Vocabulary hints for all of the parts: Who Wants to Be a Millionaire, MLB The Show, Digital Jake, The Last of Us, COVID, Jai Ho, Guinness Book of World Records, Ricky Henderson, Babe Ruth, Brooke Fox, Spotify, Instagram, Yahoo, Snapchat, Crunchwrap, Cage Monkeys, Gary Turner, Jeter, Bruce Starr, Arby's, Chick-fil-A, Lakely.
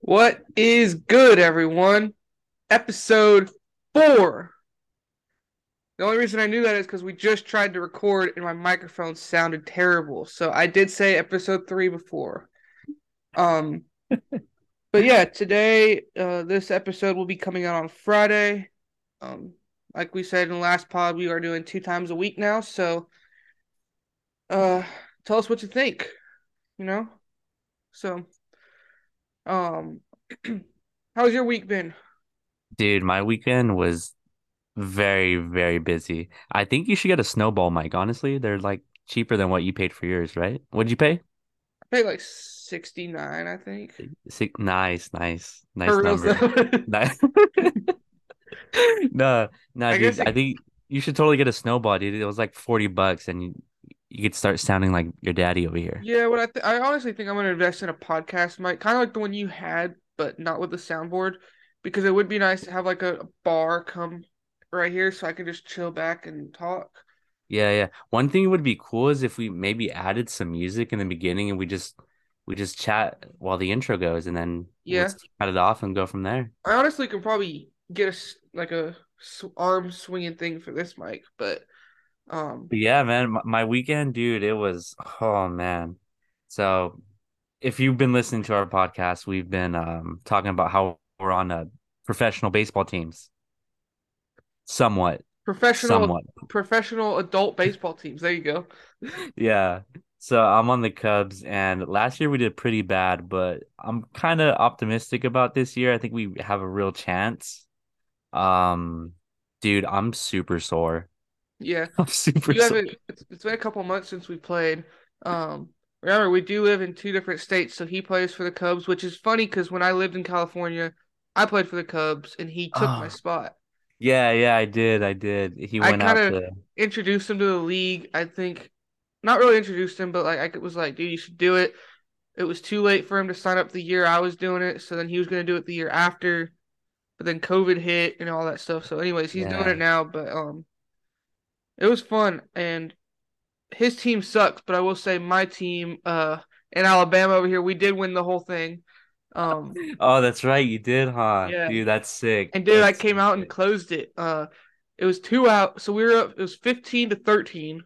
What is good, everyone? Episode 4. The only reason I knew that is because we just tried to record and my microphone sounded terrible. So I did say episode 3 before. But yeah, today, this episode will be coming out on Friday. Like we said in the last pod, we are doing 2 times a week now. So tell us what you think, you know? So... how's your week been? Dude, my weekend was very, very busy. I think you should get a snowball mic, honestly. They're like cheaper than what you paid for yours, right? What'd you pay? I paid like $69, I think. Nice for number. Nice. No, dude. I think you should totally get a snowball, dude. It was like $40 and you could start sounding like your daddy over here. Yeah, what I honestly think I'm going to invest in a podcast mic, kind of like the one you had, but not with the soundboard, because it would be nice to have like a bar come right here so I can just chill back and talk. Yeah. One thing would be cool is if we maybe added some music in the beginning and we just chat while the intro goes, and then let's cut it off and go from there. I honestly could probably get a arm swinging thing for this mic, but... yeah, man, my weekend, dude, it was, oh man. So if you've been listening to our podcast, we've been talking about how we're on professional baseball teams, professional adult baseball teams. There you go. Yeah, so I'm on the Cubs, and last year we did pretty bad, but I'm kind of optimistic about this year. I think we have a real chance. Dude, I'm super sore. Yeah, it's been a couple months since we played. Remember, we do live in 2 different states, so he plays for the Cubs, which is funny because when I lived in California, I played for the Cubs, and he took my spot. Yeah, I did. Introduced him to the league, I think. Not really introduced him, but like I was like, dude, you should do it. It was too late for him to sign up the year I was doing it, so then he was going to do it the year after, but then COVID hit and all that stuff. So anyways, he's doing it now, but it was fun, and his team sucks, but I will say my team in Alabama over here, we did win the whole thing. Oh, that's right. You did, huh? Yeah. Dude, that's sick. And, dude, I came out and closed it. It was 2 out, so we were up. It was 15-13.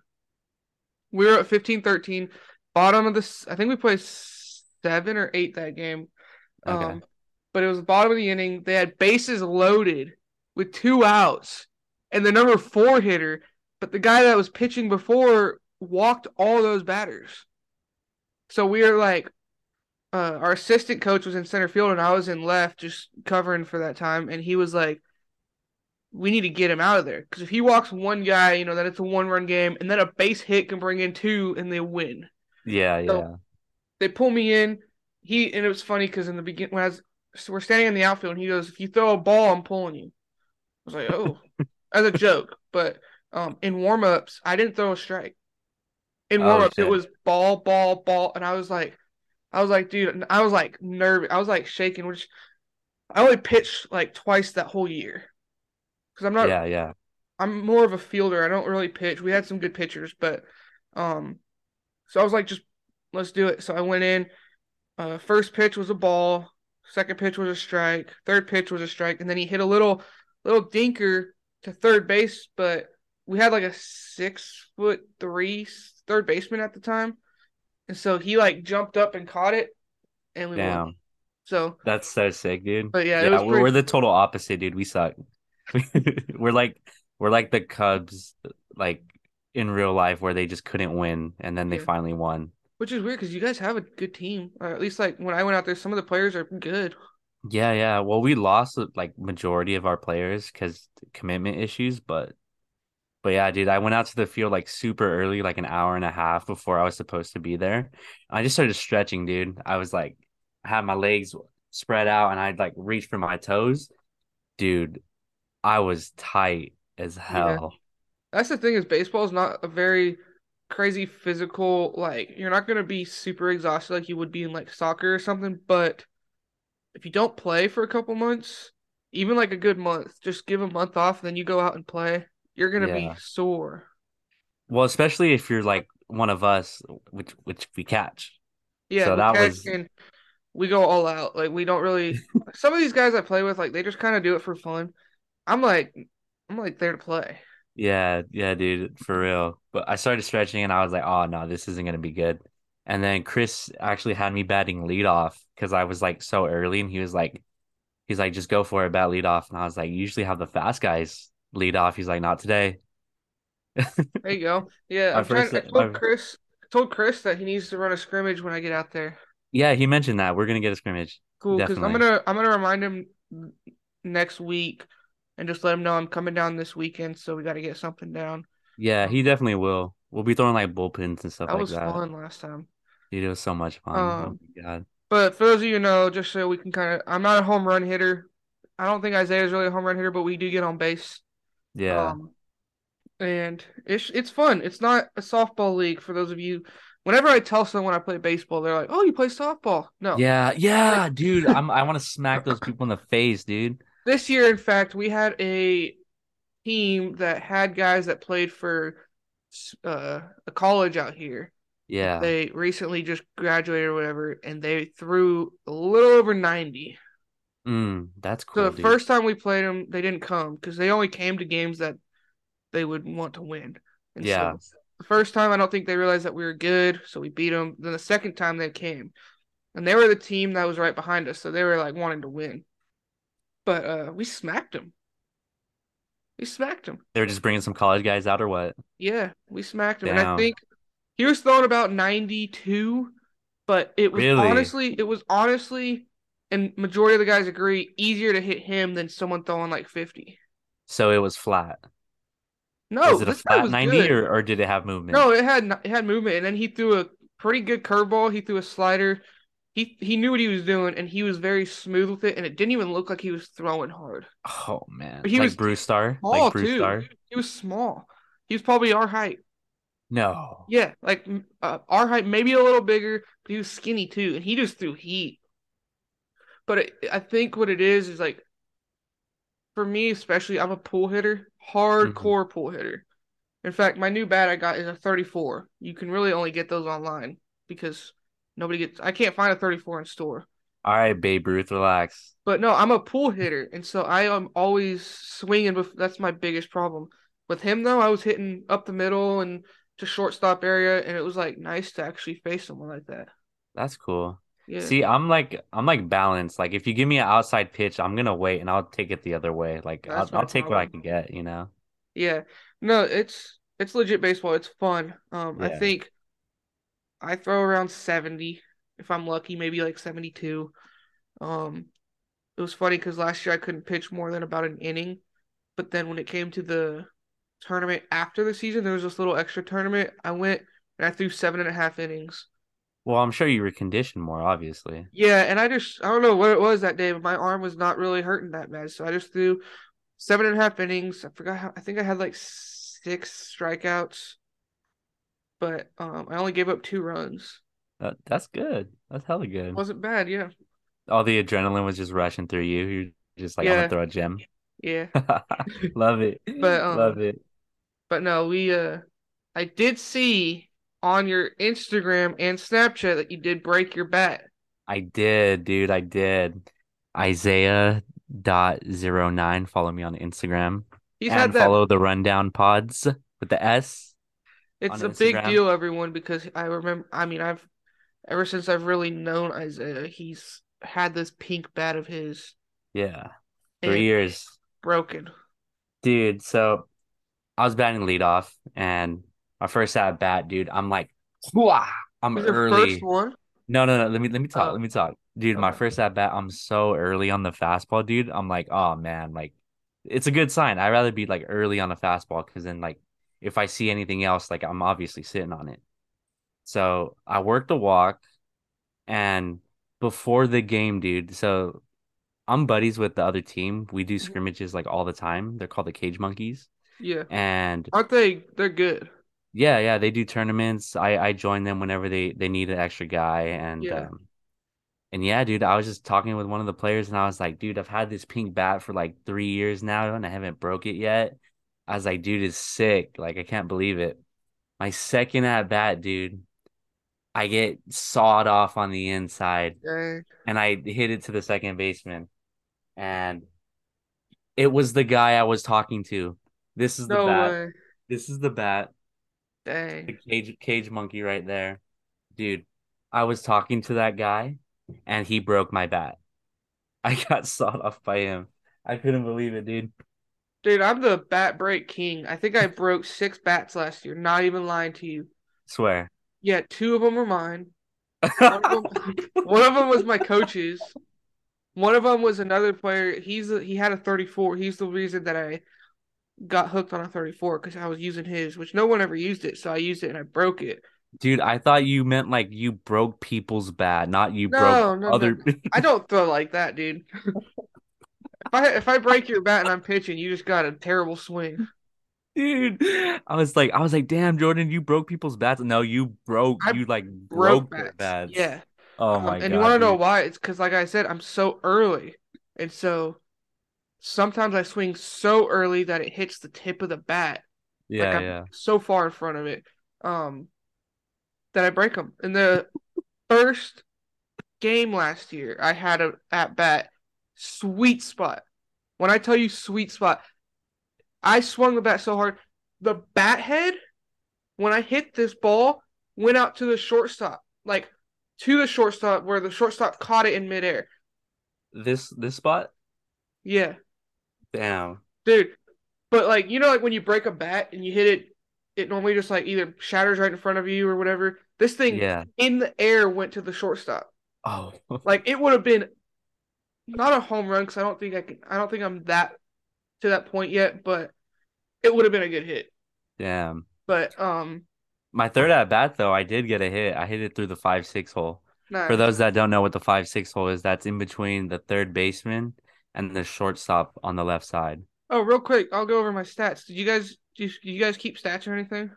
We were up 15-13. Bottom of the – I think we played 7 or 8 that game. Okay. But it was the bottom of the inning. They had bases loaded with 2 outs, and the number 4 hitter – but the guy that was pitching before walked all those batters. So we were like, our assistant coach was in center field and I was in left just covering for that time. And he was like, we need to get him out of there. Because if he walks 1 guy, you know, then it's a 1-run game. And then a base hit can bring in 2 and they win. Yeah. So they pull me in. And it was funny because in the beginning, so we're standing in the outfield and he goes, if you throw a ball, I'm pulling you. I was like, oh, as a joke. But... in warm-ups, I didn't throw a strike. In warm-ups, it was ball, and I was like, dude, and I was like nervous. I was like shaking, which I only pitched like twice that whole year because I'm not. Yeah. I'm more of a fielder. I don't really pitch. We had some good pitchers, but so I was like, just let's do it. So I went in. First pitch was a ball. Second pitch was a strike. Third pitch was a strike, and then he hit a little dinker to third base, but. We had like a 6'3" third baseman at the time. And so he like jumped up and caught it. And we won. So that's so sick, dude. But yeah, we're the total opposite, dude. We suck. we're like the Cubs, like in real life, where they just couldn't win. And then they finally won. Which is weird because you guys have a good team. Or at least like when I went out there, some of the players are good. Yeah. Well, we lost like majority of our players because commitment issues, But yeah, dude, I went out to the field like super early, like an hour and a half before I was supposed to be there. I just started stretching, dude. I was like, I had my legs spread out and I'd like reach for my toes. Dude, I was tight as hell. Yeah. That's the thing is baseball is not a very crazy physical, like you're not going to be super exhausted like you would be in like soccer or something. But if you don't play for a couple months, even like a good month, just give a month off and then you go out and play. You're going to be sore. Well, especially if you're like one of us, which we catch. Yeah, so that was... we go all out. Like, we don't really – some of these guys I play with, like, they just kind of do it for fun. I'm there to play. Yeah, dude, for real. But I started stretching, and I was like, oh, no, this isn't going to be good. And then Chris actually had me batting leadoff because I was, like, so early, and he's like, just go for it, bat leadoff. And I was like, you usually have the fast guys lead off. He's like, not today. There you go. Yeah, I told Chris that he needs to run a scrimmage when I get out there. Yeah, he mentioned that. We're going to get a scrimmage. Cool, because I'm gonna remind him next week and just let him know I'm coming down this weekend, so we got to get something down. Yeah, he definitely will. We'll be throwing, like, bullpens and stuff like that. That was fun last time. Dude, it was so much fun. Oh, my God. But for those of you who know, just so we can I'm not a home run hitter. I don't think Isaiah's really a home run hitter, but we do get on base. Yeah. And it's fun. It's not a softball league for those of you. Whenever I tell someone I play baseball, they're like, oh, you play softball. No. Yeah, dude. I want to smack those people in the face, dude. This year, in fact, we had a team that had guys that played for a college out here. Yeah. They recently just graduated or whatever, and they threw a little over 90. That's cool. So the first time we played them, they didn't come because they only came to games that they would want to win. And yeah. So the first time, I don't think they realized that we were good, so we beat them. Then the second time they came, and they were the team that was right behind us, so they were, like, wanting to win. But we smacked them. They were just bringing some college guys out or what? Yeah, we smacked them. Damn. And I think he was throwing about 92, but it was honestly, and majority of the guys agree, easier to hit him than someone throwing, like, 50. So it was flat. No, was it a flat 90 or did it have movement? No, it had movement, and then he threw a pretty good curveball. He threw a slider. He knew what he was doing, and he was very smooth with it, and it didn't even look like he was throwing hard. Oh man, but he was Bruce Starr. Like Bruce Starr, he was small. He was probably our height. No. Yeah, like our height, maybe a little bigger. But he was skinny too, and he just threw heat. But I think what it is like, for me especially, I'm a pull hitter. Hardcore pull hitter. In fact, my new bat I got is a 34. You can really only get those online because I can't find a 34 in store. All right, Babe Ruth, relax. But no, I'm a pull hitter, and so I am always swinging. That's my biggest problem. With him, though, I was hitting up the middle and to shortstop area, and it was, like, nice to actually face someone like that. That's cool. Yeah. See, I'm balanced. Like, if you give me an outside pitch, I'm gonna wait and I'll take it the other way. Like, I'll take what I can get, you know? Yeah. No, it's legit baseball. It's fun. Yeah. I think I throw around 70 if I'm lucky, maybe like 72. It was funny because last year I couldn't pitch more than about an inning, but then when it came to the tournament after the season, there was this little extra tournament. I went and I threw 7.5 innings. Well, I'm sure you were conditioned more, obviously. Yeah, and I don't know what it was that day, but my arm was not really hurting that bad, so I just threw 7.5 innings. I think I had like 6 strikeouts, but I only gave up 2 runs. That's good. That's hella good. It wasn't bad, yeah. All the adrenaline was just rushing through you. You're just like, yeah. I'm gonna throw a gem. Yeah. Love it. But love it. But no, we. I did see on your Instagram and Snapchat that you did break your bat. I did, dude. I did. Isaiah.09. Follow me on Instagram. He's and had that. Follow the Rundown Pods with the S. It's a big deal, everyone, because ever since I've really known Isaiah, he's had this pink bat of his. Yeah. 3 years. Broken. Dude, so I was batting leadoff and my first at bat, dude, I'm like, whoa, I'm early. First one? No. Let me talk. Let me talk, dude. Okay. My first at bat, I'm so early on the fastball, dude. I'm like, oh man, like, it's a good sign. I'd rather be like early on a fastball because then, like, if I see anything else, like, I'm obviously sitting on it. So I worked a walk, and before the game, dude. So I'm buddies with the other team. We do scrimmages like all the time. They're called the Cage Monkeys. Yeah, and aren't they? They're good. Yeah, they do tournaments. I join them whenever they need an extra guy. And yeah. Dude, I was just talking with one of the players, and I was like, dude, I've had this pink bat for like 3 years now, and I haven't broke it yet. I was like, dude, it's sick. Like, I can't believe it. My second at bat, dude, I get sawed off on the inside, and I hit it to the second baseman. And it was the guy I was talking to. This is the bat. Way. This is the bat. Dang. The cage monkey right there. Dude, I was talking to that guy, and he broke my bat. I got sawed off by him. I couldn't believe it, dude. Dude, I'm the bat break king. I think I broke 6 bats last year. Not even lying to you. Swear. Yeah, 2 of them were mine. One of them was my coach's. One of them was another player. He had a 34. He's the reason that I got hooked on a 34, because I was using his, which no one ever used it. So I used it and I broke it. Dude, I thought you meant like you broke people's bat, not you broke other. No. I don't throw like that, dude. If I break your bat and I'm pitching, you just got a terrible swing, dude. I was like, damn, Jordan, you broke people's bats. No, you broke their bats. Yeah. Oh my god! And you want to know why? It's because, like I said, I'm so early, and so sometimes I swing so early that it hits the tip of the bat. Yeah, like I'm so far in front of it, that I break them. In the first game last year, I had a at bat sweet spot. When I tell you sweet spot, I swung the bat so hard, the bat head, when I hit this ball, went out to the shortstop, like. To the shortstop, where the shortstop caught it in midair. This spot? Yeah. Damn. Dude, but like, you know, like when you break a bat and you hit it, it normally just like either shatters right in front of you or whatever. This thing in the air went to the shortstop. Oh. Like it would have been not a home run, because I don't think I'm that to that point yet, but it would have been a good hit. Damn. But my third at bat, though, I did get a hit. I hit it through the 5-6 hole. Nice. For those that don't know what the 5-6 hole is, that's in between the third baseman and the shortstop on the left side. Oh, real quick, I'll go over my stats. Did you guys keep stats or anything?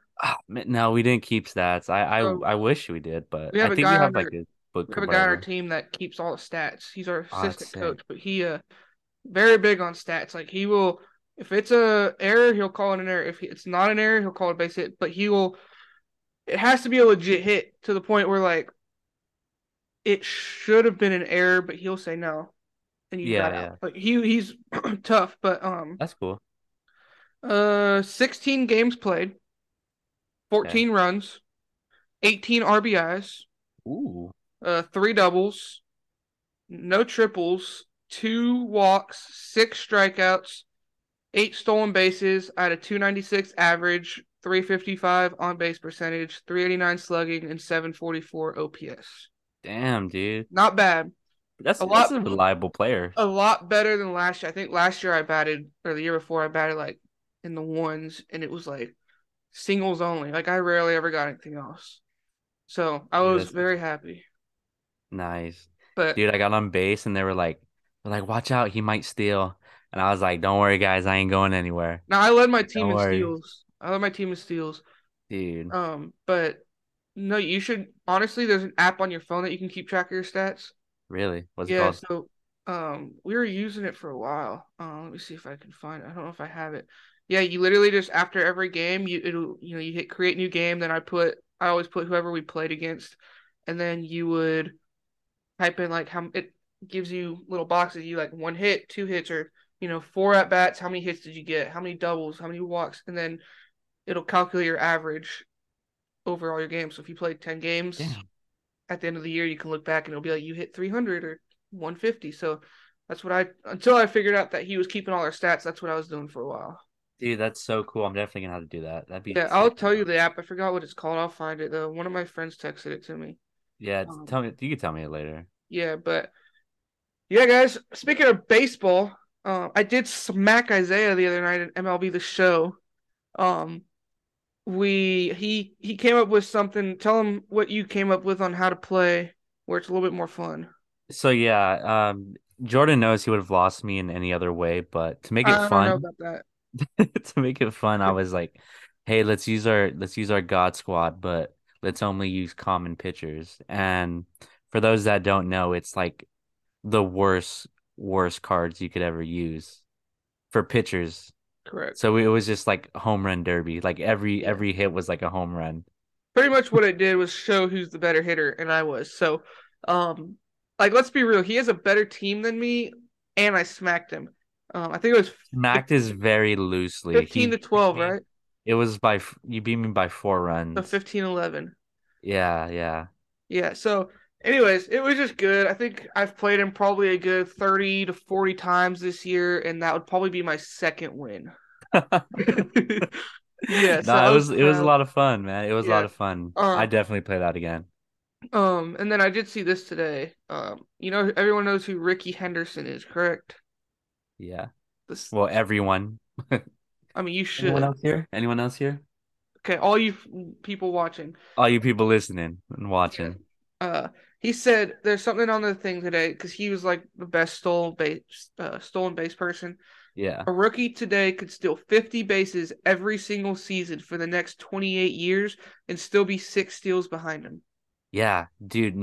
No, we didn't keep stats. I wish we did, but I think we have like a book. We have a guy on our team that keeps all the stats. He's our assistant coach, but he very big on stats. Like he will, if it's a error, he'll call it an error. If it's not an error, he'll call it a base hit. But he will. It has to be a legit hit to the point where, like, it should have been an error, but he'll say no. And you got out. Like, he's tough, but... That's cool. 16 games played, 14 runs, 18 RBIs, 3 doubles, no triples, 2 walks, 6 strikeouts, 8 stolen bases. I had a 296 average, 355 on-base percentage, 389 slugging, and 744 OPS. Damn, dude. Not bad. That's a reliable player. A lot better than last year. I think last year the year before, I batted, like, in the ones, and it was, like, singles only. Like, I rarely ever got anything else. So, I was very happy. Nice. But dude, I got on base, and they were like, watch out, he might steal. And I was like, don't worry, guys, I ain't going anywhere. Now, I led my team steals. I love my team of steals. Dude. But no, you should honestly, there's an app on your phone that you can keep track of your stats. Really? What's it called? So we were using it for a while. Let me see if I can find it. I don't know if I have it. Yeah, you literally just after every game, you hit create new game, then I always put whoever we played against, and then you would type in like how it gives you little boxes, you like 1 hit, 2 hits, or 4 at bats, how many hits did you get, how many doubles, how many walks, and then it'll calculate your average over all your games. So if you played 10 games, at the end of the year, you can look back and it'll be like, you hit 300 or 150. So that's what until I figured out that he was keeping all our stats, that's what I was doing for a while. Dude, that's so cool. I'm definitely going to have to do that. I'll tell you the app. I forgot what it's called. I'll find it though. One of my friends texted it to me. Yeah. You can tell me it later. Yeah. But yeah, guys, speaking of baseball, I did smack Isaiah the other night in MLB The Show. He came up with something. Tell him what you came up with on how to play where it's a little bit more fun. So yeah, Jordan knows he would have lost me in any other way, but to make it fun, I was like, hey, let's use our God Squad, but let's only use common pitchers. And for those that don't know, it's like the worst cards you could ever use for pitchers. Correct. So it was just like home run derby. Like every hit was like a home run. pretty much what it did was show who's the better hitter, and I was. So, like, let's be real. He has a better team than me, and I smacked him. I think it was... Smacked is very loosely. 15-12, right? It was by... You beat me by 4 runs. So 15-11. Yeah, so... Anyways, it was just good. I think I've played him probably a good 30 to 40 times this year, and that would probably be my second win. It was a lot of fun, man. It was a lot of fun. I definitely play that again. And then I did see this today. You know, everyone knows who Ricky Henderson is, correct? Yeah. Well, everyone. I mean, you should. Anyone else here? Okay, all you people watching. All you people listening and watching. He said there's something on the thing today because he was like the best stolen base person. Yeah. A rookie today could steal 50 bases every single season for the next 28 years and still be 6 steals behind him. Yeah, dude,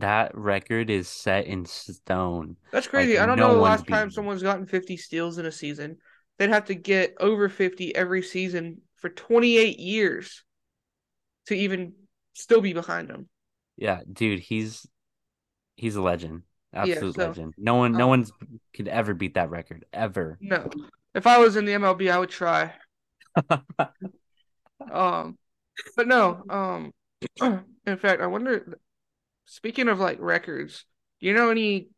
that record is set in stone. That's crazy. Like, I don't know the last time someone's gotten 50 steals in a season. They'd have to get over 50 every season for 28 years to even still be behind him. Yeah, dude, he's a legend. Absolute legend. No one could ever beat that record, ever. No. If I was in the MLB, I would try. But no, in fact, I wonder, speaking of like records, do you know any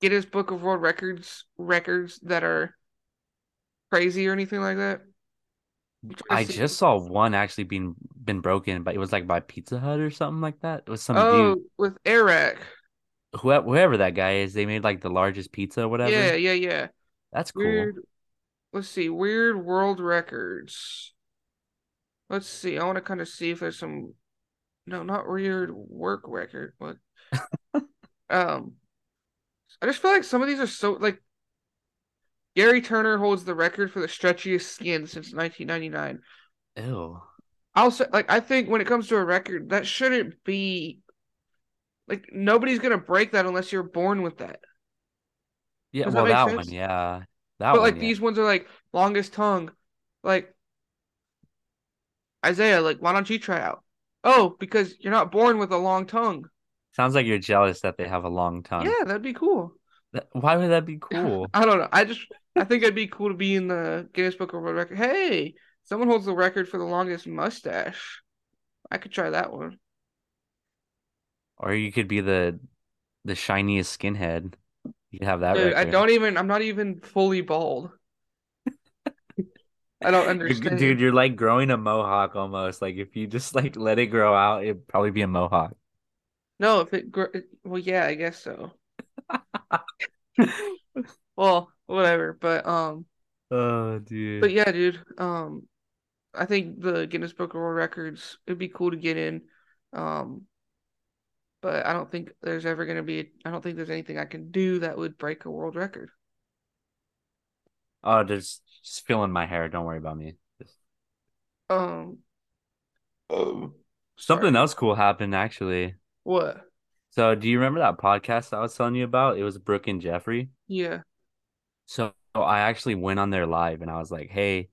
Guinness Book of World Records that are crazy or anything like that? I just saw one actually been broken, but it was like by Pizza Hut or something like that. It was some dude with Eric, whoever that guy is. They made like the largest pizza or whatever. Yeah. That's cool. Let's see, weird world records. Let's see. I want to kind of see if there's some. No, not weird work record. What? I just feel like some of these are so like. Gary Turner holds the record for the stretchiest skin since 1999. Ew. Also, like, I think when it comes to a record, that shouldn't be... Like, nobody's going to break that unless you're born with that. Yeah, does that make sense? One. These ones are, like, longest tongue. Like, Isaiah, like, why don't you try out? Oh, because you're not born with a long tongue. Sounds like you're jealous that they have a long tongue. Yeah, that'd be cool. Why would that be cool? I don't know. I think it'd be cool to be in the Guinness Book of World Records. Hey, someone holds the record for the longest mustache. I could try that one. Or you could be the shiniest skinhead. You could have that record. I'm not even fully bald. I don't understand. Dude, you're like growing a mohawk almost. Like if you just like let it grow out, it'd probably be a mohawk. No, I guess so. Well, whatever, but oh dude. But yeah, dude, I think the Guinness Book of World Records, it'd be cool to get in, but I don't think there's anything I can do that would break a world record. Oh, there's just feeling my hair, don't worry about me. Something else cool happened actually. What? So do you remember that podcast I was telling you about? It was Brooke and Jeffrey. Yeah. So I actually went on there live and I was like, hey,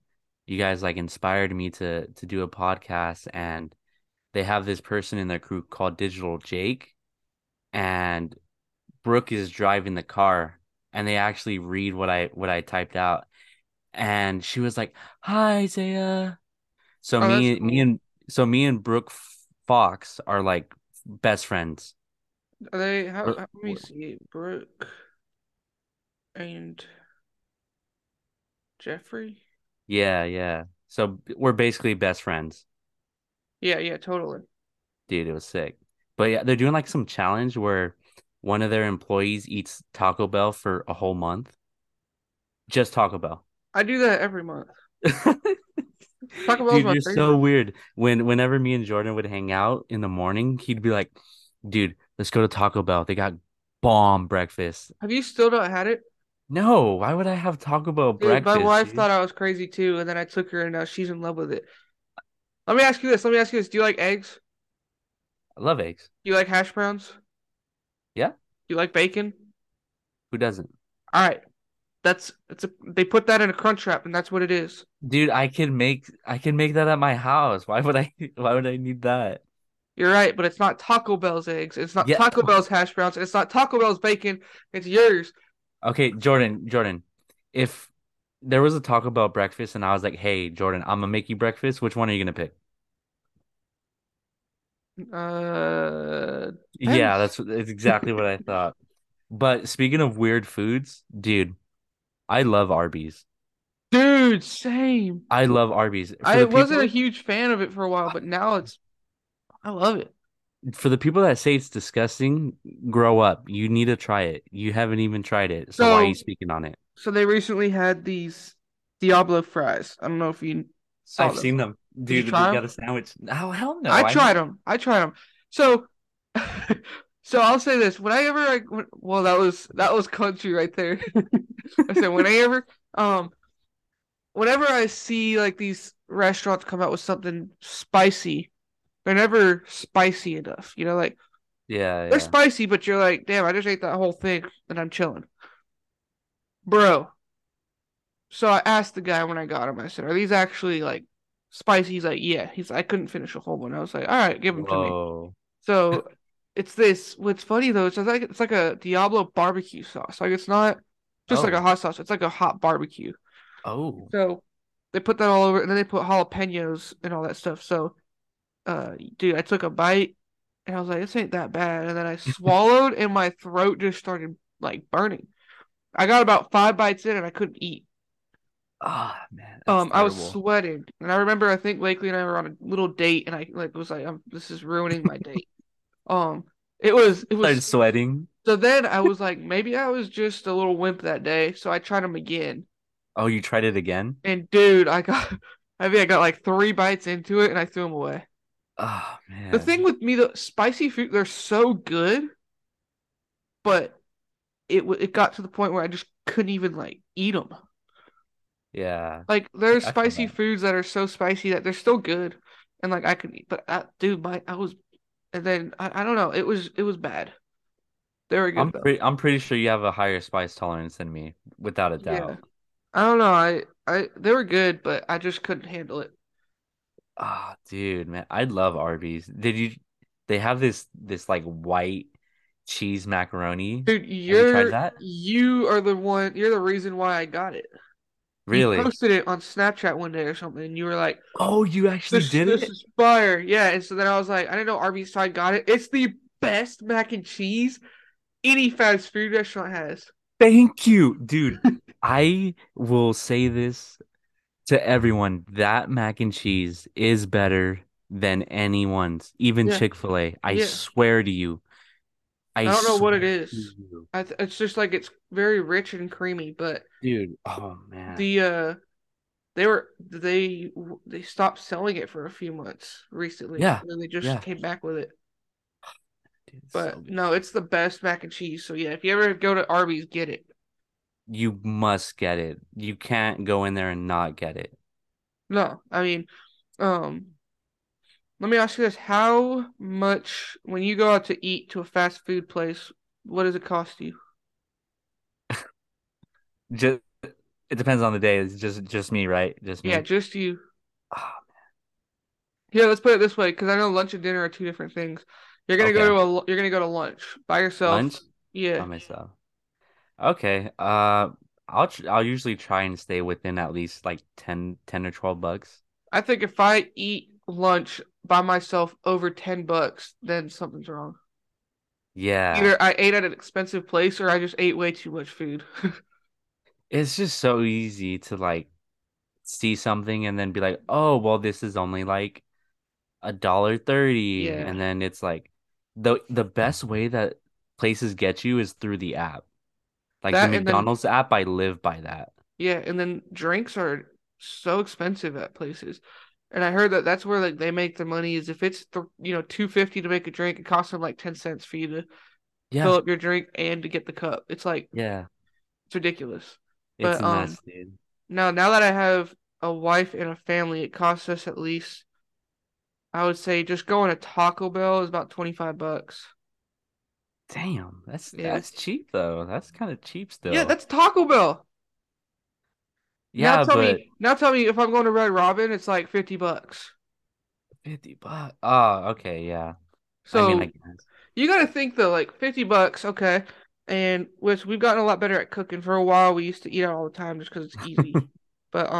you guys like inspired me to do a podcast, and they have this person in their crew called Digital Jake, and Brooke is driving the car and they actually read what I typed out. And she was like, hi, Isaiah. So me and Brooke Fox are like best friends. Are they? Let me see. Brooke and Jeffrey? Yeah. So we're basically best friends. Yeah, totally. Dude, it was sick. But yeah, they're doing like some challenge where one of their employees eats Taco Bell for a whole month. Just Taco Bell. I do that every month. Taco Bell's my favorite. You're so weird. Whenever me and Jordan would hang out in the morning, he'd be like, dude, let's go to Taco Bell. They got bomb breakfast. Have you still not had it? No. Why would I have Taco Bell breakfast? My wife thought I was crazy too, and then I took her, and now she's in love with it. Let me ask you this. Do you like eggs? I love eggs. Do you like hash browns? Yeah. Do you like bacon? Who doesn't? All right. They put that in a Crunchwrap, and that's what it is. Dude, I can make that at my house. Why would I need that? You're right, but it's not Taco Bell's eggs. It's not Taco Bell's hash browns. It's not Taco Bell's bacon. It's yours. Okay, Jordan, if there was a Taco Bell breakfast and I was like, hey, Jordan, I'm going to make you breakfast, which one are you going to pick? Yeah, that's exactly what I thought. But speaking of weird foods, dude, I love Arby's. Dude, same. I love Arby's. I wasn't a huge fan of it for a while, but now I love it. For the people that say it's disgusting, grow up. You need to try it. You haven't even tried it, so why are you speaking on it? So they recently had these Diablo fries. I don't know if you saw them. I've seen them. Dude, you got a sandwich. Oh, hell no. I tried them. So I'll say this. Whenever that was country right there. I said whenever I see like these restaurants come out with something spicy, they're never spicy enough. You know, like they're spicy, but you're like, damn, I just ate that whole thing and I'm chilling. Bro. So I asked the guy when I got him, I said, are these actually like spicy? He's like, yeah. He's like, I couldn't finish a whole one. I was like, all right, give them to me. So it's this. What's funny though, it's like a Diablo barbecue sauce. Like it's not just like a hot sauce. It's like a hot barbecue. Oh. So they put that all over, and then they put jalapenos and all that stuff. So, dude, I took a bite, and I was like, this ain't that bad. And then I swallowed, and my throat just started like burning. I got about 5 bites in, and I couldn't eat. Ah, oh, man. Terrible. I was sweating, and I remember I think Lakely and I were on a little date, and I was like, "This is ruining my date." It was. Started sweating. So then I was like, maybe I was just a little wimp that day. So I tried them again. Oh, you tried it again? And dude, I got like 3 bites into it, and I threw them away. Oh man. The thing with me, the spicy food, they're so good, but it got to the point where I just couldn't even like eat them. Yeah. Like, there's spicy foods that are so spicy that they're still good. And, like, I could eat. But, I don't know. It was bad. There we go. I'm pretty sure you have a higher spice tolerance than me, without a doubt. Yeah. I don't know. They were good, but I just couldn't handle it. Ah, oh, dude, man. I love Arby's. They have this, like, white cheese macaroni. Dude, have you tried that? You're the reason why I got it. Really? You posted it on Snapchat one day or something, and you were like, "Oh, you actually did it? This is fire!" Yeah, and so then I was like, "I didn't know Arby's side got it. It's the best mac and cheese any fast food restaurant has." Thank you, dude. I will say this to everyone: that mac and cheese is better than anyone's, even Chick-fil-A. I swear to you. I don't know what it is. It's just like it's very rich and creamy, but dude, oh man, they stopped selling it for a few months recently. Yeah, and then they just came back with it. Dude, but no, it's the best mac and cheese. So yeah, if you ever go to Arby's, get it. You must get it. You can't go in there and not get it. No, I mean, let me ask you this. How much, when you go out to eat to a fast food place, what does it cost you? It depends on the day. It's just me, right? Just me. Yeah, just you. Oh, man. Yeah, let's put it this way, because I know lunch and dinner are 2 different things. You're gonna go to lunch by yourself. Lunch? Yeah. By myself. Okay. I'll usually try and stay within at least like 10 or $12. I think if I eat lunch by myself over $10, then something's wrong. Yeah, either I ate at an expensive place or I just ate way too much food. It's just so easy to like see something and then be like, oh well, this is only like $1.30, and then it's like the best way that places get you is through the app, like the McDonald's app. I live by that. Yeah, and then drinks are so expensive at places. And I heard that's where like they make their money is if it's $2.50 to make a drink, it costs them like 10 cents for you to fill up your drink and to get the cup. It's like it's ridiculous. It's but nuts, dude. Now that I have a wife and a family, it costs us at least, I would say, just going to Taco Bell is about $25. Damn, that's cheap though. That's kind of cheap still. Yeah, that's Taco Bell. Yeah, now tell me if I'm going to Red Robin, it's like $50. $50. Oh, okay, yeah. So I mean, I guess. You got to think though, like $50, okay. And which we've gotten a lot better at cooking. For a while, we used to eat out all the time just because it's easy. But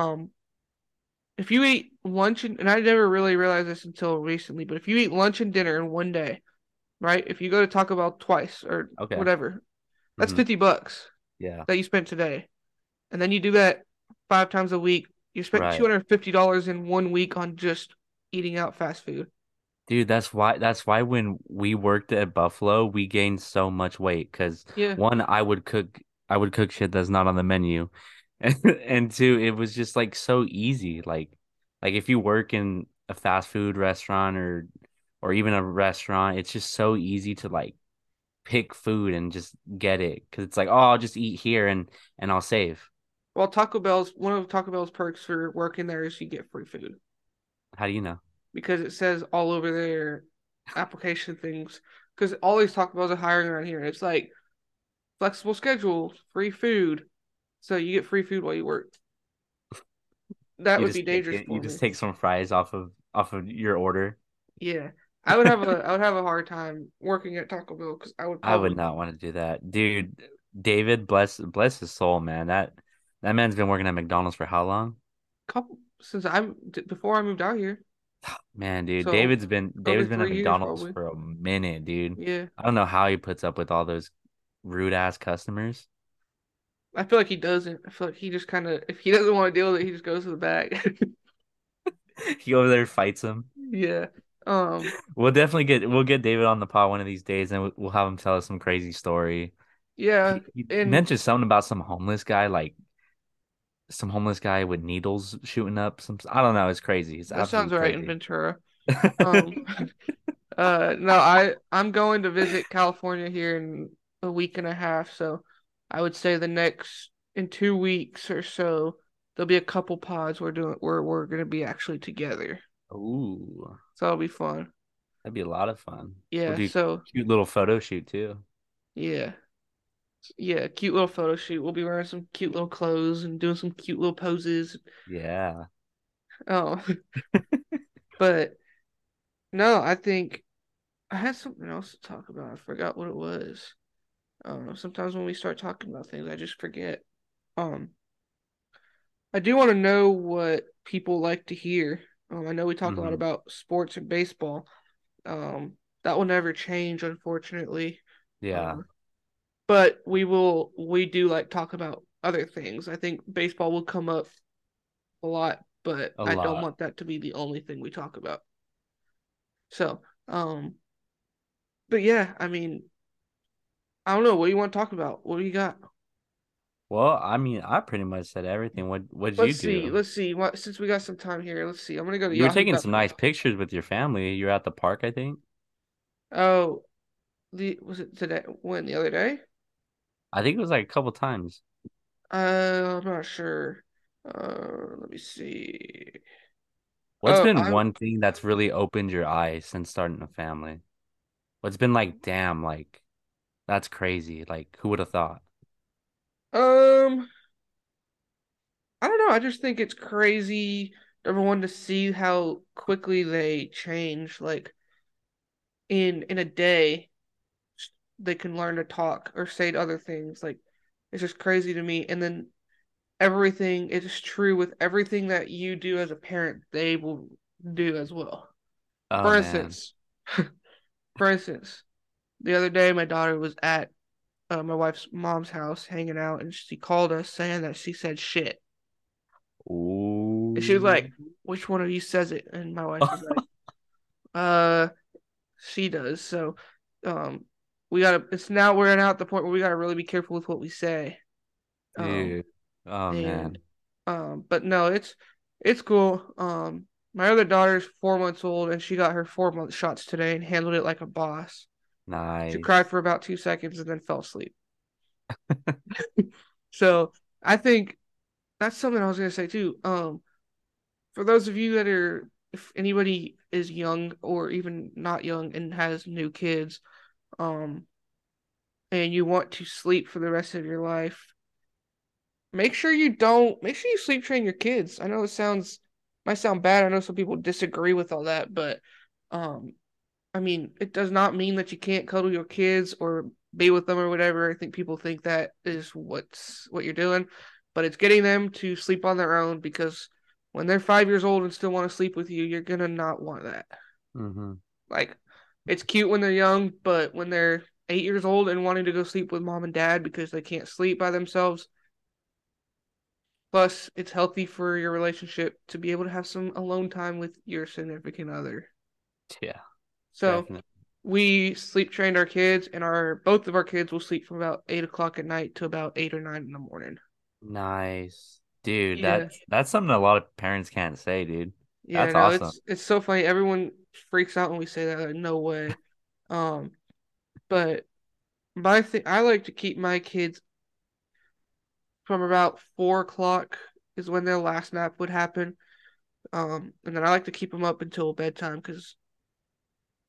if you eat lunch and I never really realized this until recently, but if you eat lunch and dinner in one day, right? If you go to Taco Bell twice or whatever, that's $50. Yeah, that you spent today, and then you do that 5 times a week. You spent $250 in one week on just eating out fast food. Dude, that's why when we worked at Buffalo, we gained so much weight because one, I would cook shit that's not on the menu, and two, it was just like so easy. Like if you work in a fast food restaurant or even a restaurant, it's just so easy to like pick food and just get it because it's like, oh, I'll just eat here and I'll save. Well, one of Taco Bell's perks for working there is you get free food. How do you know? Because it says all over their application things. Because all these Taco Bells are hiring around here. It's like flexible schedule, free food. So you get free food while you work. That would be dangerous. You just take some fries off of your order. Yeah, I would have a hard time working at Taco Bell because I would not want to do that, dude. David, bless his soul, man. That man's been working at McDonald's for how long? Before I moved out here. Man, dude, so, David's been at McDonald's for a minute, dude. Yeah, I don't know how he puts up with all those rude ass customers. I feel like he doesn't. I feel like he just kind of, if he doesn't want to deal with it, he just goes to the back. He over there fights him. Yeah. We'll get David on the pod one of these days, and we'll have him tell us some crazy story. Yeah, he mentioned something about some homeless guy with needles shooting up some. I don't know. It's crazy. That sounds right in Ventura. No, I'm going to visit California here in a week and a half. So I would say in 2 weeks or so, there'll be a couple pods where we're going to be actually together. Ooh. So that'll be fun. That'd be a lot of fun. Yeah. We'll do cute little photo shoot too. Yeah. Yeah, cute little photo shoot. We'll be wearing some cute little clothes and doing some cute little poses. Yeah. Oh. But no, I think I had something else to talk about. I forgot what it was. I don't know. Sometimes when we start talking about things, I just forget. I do want to know what people like to hear. I know we talk a lot about sports and baseball. That will never change, unfortunately. Yeah. But we do like talk about other things. I think baseball will come up a lot, but I don't want that to be the only thing we talk about. So, but yeah, I mean, I don't know. What do you want to talk about? What do you got? Well, I mean, I pretty much said everything. What did you do? Let's see. Since we got some time here, let's see. I'm going to go to Yahoo. You were taking some nice pictures with your family. You were at the park, I think. Oh, was it today? When? The other day? I think it was like a couple times. I'm not sure. Let me see. What's been one thing that's really opened your eyes since starting a family? What's been like, damn, like, that's crazy. Like, who would have thought? I don't know. I just think it's crazy, number one, to see how quickly they change. Like, in a day, they can learn to talk or say other things. Like, it's just crazy to me. And then everything is true with everything that you do as a parent, they will do as well. Oh, for instance, the other day, my daughter was at my wife's mom's house hanging out, and she called us saying that she said shit. Ooh. And she was like, which one of you says it? And my wife was like, she does. So, we're now at the point where we gotta really be careful with what we say. Dude. But no, it's cool. My other daughter's 4 months old, and she got her 4-month shots today and handled it like a boss. Nice. She cried for about 2 seconds and then fell asleep. So I think that's something I was gonna say too. For those of you if anybody is young or even not young and has new kids, and you want to sleep for the rest of your life, Make sure you sleep train your kids. I know it might sound bad. I know some people disagree with all that, but I mean, it does not mean that you can't cuddle your kids or be with them or whatever. I think people think that is what you're doing, but it's getting them to sleep on their own, because when they're 5 years old and still want to sleep with you, you're going to not want that. Mm-hmm. Like, it's cute when they're young, but when they're 8 years old and wanting to go sleep with mom and dad because they can't sleep by themselves. Plus, it's healthy for your relationship to be able to have some alone time with your significant other. Yeah. So definitely. We sleep trained our kids, and both of our kids will sleep from about 8 o'clock at night to about 8 or 9 in the morning. Nice. Dude, yeah. That's something a lot of parents can't say, dude. Yeah, that's awesome. It's so funny. Everyone freaks out when we say that. Like, no way. But my thing, I like to keep my kids from about 4 o'clock is when their last nap would happen. And then I like to keep them up until bedtime, because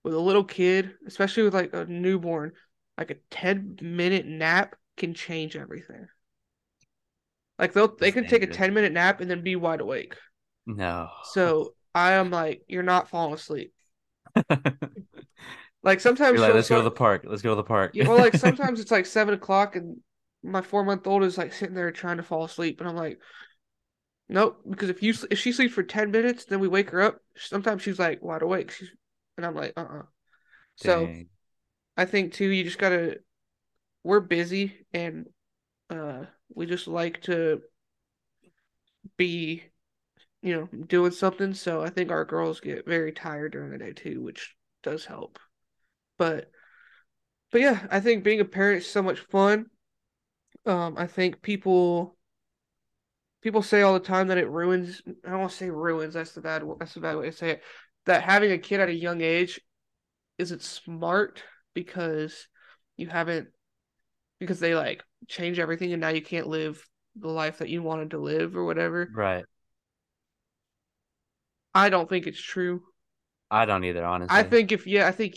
with a little kid, especially with like a newborn, like a 10-minute nap can change everything. Like, they can take a 10-minute nap and then be wide awake. No. So I am like, you're not falling asleep. Like, sometimes you're like, let's go to the park. Yeah, well, like, sometimes it's like 7 o'clock and my 4-month-old is like sitting there trying to fall asleep, and I'm like, nope, because if she sleeps for 10 minutes, then we wake her up. Sometimes she's like wide awake. And I'm like, uh-uh. So dang. I think too, you just gotta. We're busy, and we just like to be, doing something. So I think our girls get very tired during the day too, which does help. But yeah, I think being a parent is so much fun. I think people say all the time that it ruins. I don't want to say ruins. That's the bad way to say it. That having a kid at a young age isn't smart, because because they like change everything, and now you can't live the life that you wanted to live or whatever. Right. I don't think it's true. I don't either, honestly. I think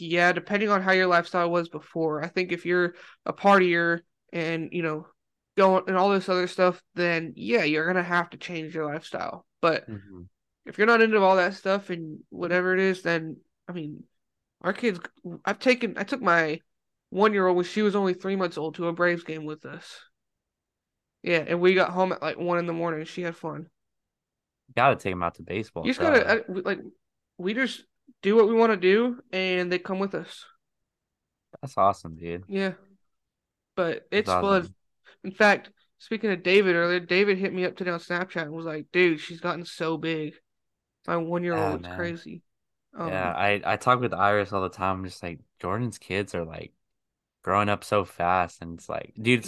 depending on how your lifestyle was before. I think if you're a partier and, going and all this other stuff, then yeah, you're going to have to change your lifestyle. But mm-hmm. If you're not into all that stuff and whatever it is, then, I mean, our kids, I took my 1-year-old when she was only 3 months old to a Braves game with us. Yeah, and we got home at like 1 in the morning. She had fun. Gotta take them out to baseball. You just gotta, we just do what we want to do, and they come with us. That's awesome, dude. Yeah. But it's awesome. Fun. In fact, speaking of David earlier, David hit me up today on Snapchat and was like, dude, she's gotten so big. My 1-year-old is crazy. Yeah, I talk with Iris all the time. I'm just like, Jordan's kids are like growing up so fast, and it's like, dude, it's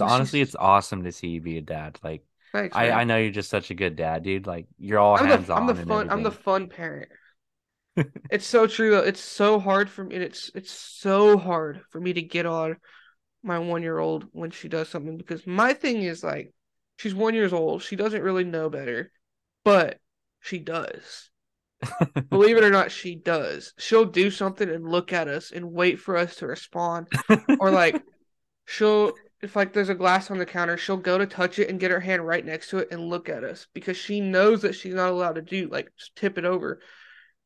awesome to see you be a dad. Like, thanks, I know you're just such a good dad, dude. Like, you're all hands on. I'm the fun parent. It's so true though. It's so hard for me to get on my 1-year-old when she does something, because my thing is like, she's 1 year old. She doesn't really know better, but she does. Believe it or not, she does. She'll do something and look at us and wait for us to respond, or like if like there's a glass on the counter, she'll go to touch it and get her hand right next to it and look at us, because she knows that she's not allowed to tip it over.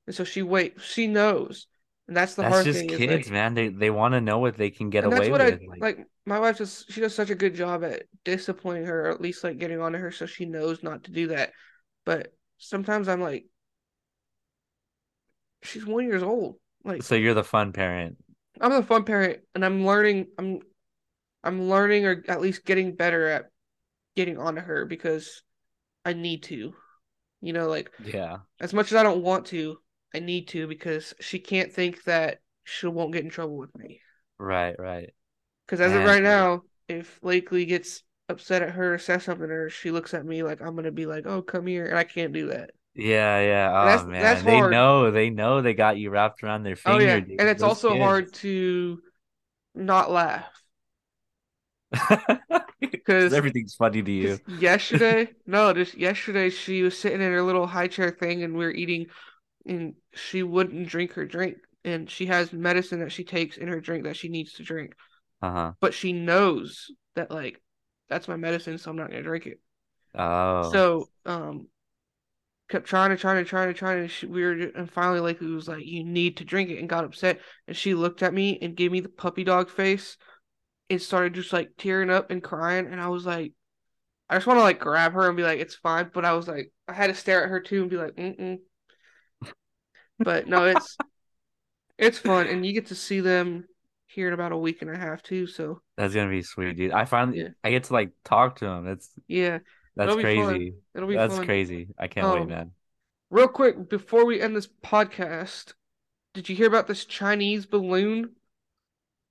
And so she waits. She knows. And that's hard thing. That's just kids, like, man. They want to know what they can get away with. My wife, she does such a good job at disciplining her, or at least like getting onto her so she knows not to do that. But sometimes I'm like, she's 1 year old. Like, so you're the fun parent. I'm the fun parent, and I'm learning, or at least getting better at getting onto her, because I need to. Yeah. As much as I don't want to, I need to, because she can't think that she won't get in trouble with me. Right. Because as of right now, if Lakely gets upset at her or says something to her, she looks at me like I'm going to be like, oh, come here. And I can't do that. Yeah. Oh, man. That's hard. They know they got you wrapped around their finger. Oh, yeah. Dude. And it's hard to not laugh. Because everything's funny to you. Just yesterday, she was sitting in her little high chair thing, and we were eating, and she wouldn't drink her drink, and she has medicine that she takes in her drink that she needs to drink. But she knows that, like, that's my medicine, so I'm not gonna drink it. Oh. So kept trying to weird, and finally, like, it was like, you need to drink it, and got upset, and she looked at me and gave me the puppy dog face and started just like tearing up and crying, and I was like, I just want to like grab her and be like, it's fine, but I was like, I had to stare at her too and be like, mm-mm. But no, it's it's fun, and you get to see them here in about a week and a half too, so that's gonna be sweet, dude. I finally I get to like talk to them. That's that's crazy. It'll be that's fun. Crazy. I can't wait, man. Real quick, before we end this podcast, did you hear about this Chinese balloon?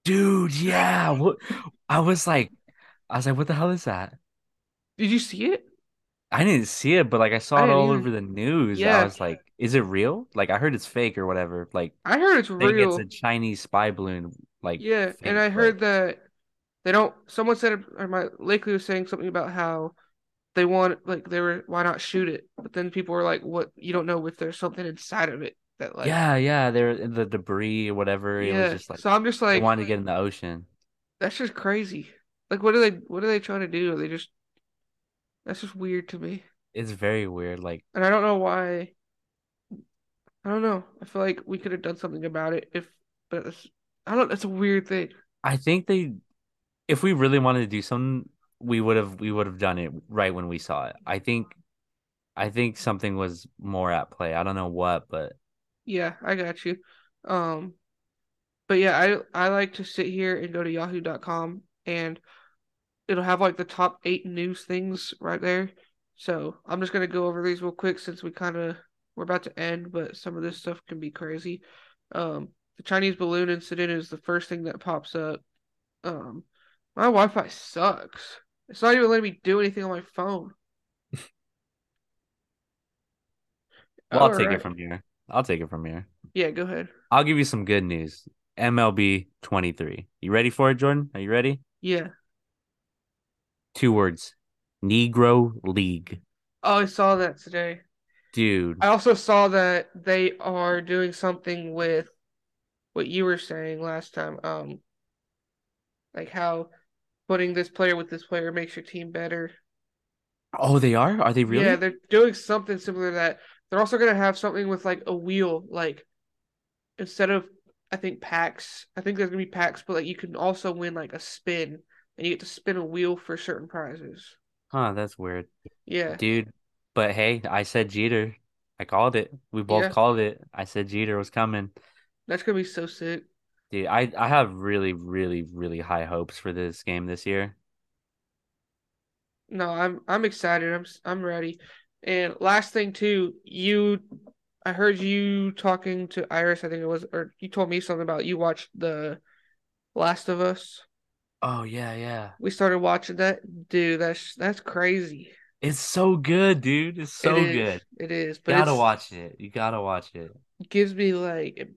Dude, yeah. What? I was like, what the hell is that? Did you see it? I didn't see it, but like I saw it all over the news. Yeah. I was like, is it real? Like, I heard it's fake or whatever. Like, I heard it's real. It's a Chinese spy balloon. Like, yeah, fake, and I heard that they don't. Someone said, or my Lakely was saying something about how they want, like, they were, why not shoot it? But then people were like, what? You don't know if there's something inside of it that, like, yeah, they're the debris or whatever. Yeah. It was just like, so I'm just like, they wanted to get in the ocean. That's just crazy. Like, what are they trying to do? Are they just? That's just weird to me. It's very weird. Like, and I don't know why. I don't know. I feel like we could have done something about it that's a weird thing. I think if we really wanted to do something, we would have done it right when we saw it. I think something was more at play. I don't know what, but yeah, I got you. But yeah, I like to sit here and go to yahoo.com, and it'll have like the top 8 news things right there. So I'm just gonna go over these real quick since we're about to end, but some of this stuff can be crazy. The Chinese balloon incident is the first thing that pops up. My Wi-Fi sucks. It's not even letting me do anything on my phone. Well, I'll take it from here. Yeah, go ahead. I'll give you some good news. MLB 23. You ready for it, Jordan? Are you ready? Yeah. 2 words. Negro League. Oh, I saw that today. Dude. I also saw that they are doing something with what you were saying last time, like how putting this player with this player makes your team better. Oh, they are? Are they really? Yeah, they're doing something similar to that. They're also going to have something with like a wheel, like instead of, I think, packs. I think there's going to be packs, but like you can also win like a spin, and you get to spin a wheel for certain prizes. Huh, that's weird. Yeah. Dude, but hey, I said Jeter. I called it. We both called it. I said Jeter was coming. That's going to be so sick. Dude, I have really, really, really high hopes for this game this year. No, I'm excited. I'm ready. And last thing too, I heard you talking to Iris, I think it was, or you told me something about you watched The Last of Us. Oh, yeah. We started watching that. Dude, that's crazy. It's so good, dude. It's so good. It is. But you gotta watch it. It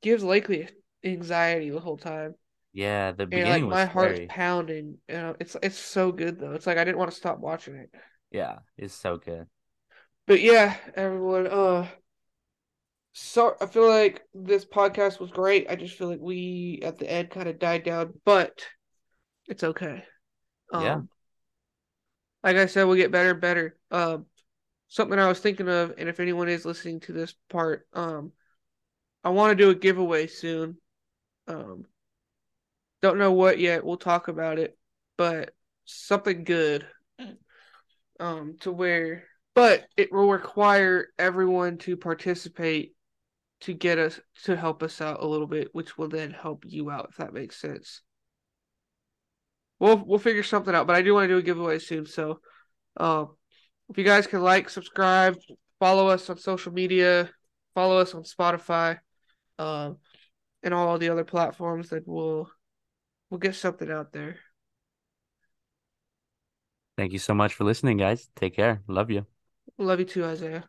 gives Lakely anxiety the whole time. Yeah, the beginning and, like, my heart's pounding. You know, it's so good though. It's like I didn't want to stop watching it. Yeah, it's so good. But yeah, everyone. So I feel like this podcast was great. I just feel like we at the end kind of died down, but it's okay. Yeah. Like I said, we'll get better and better. Something I was thinking of, and if anyone is listening to this part, I want to do a giveaway soon. Don't know what yet. We'll talk about it, but something good to wear. But it will require everyone to participate to get us to help us out a little bit, which will then help you out, if that makes sense. We'll figure something out, but I do want to do a giveaway soon. So if you guys can like, subscribe, follow us on social media, follow us on Spotify, and all the other platforms, that we'll get something out there. Thank you so much for listening, guys. Take care. Love you. Love you too, Isaiah.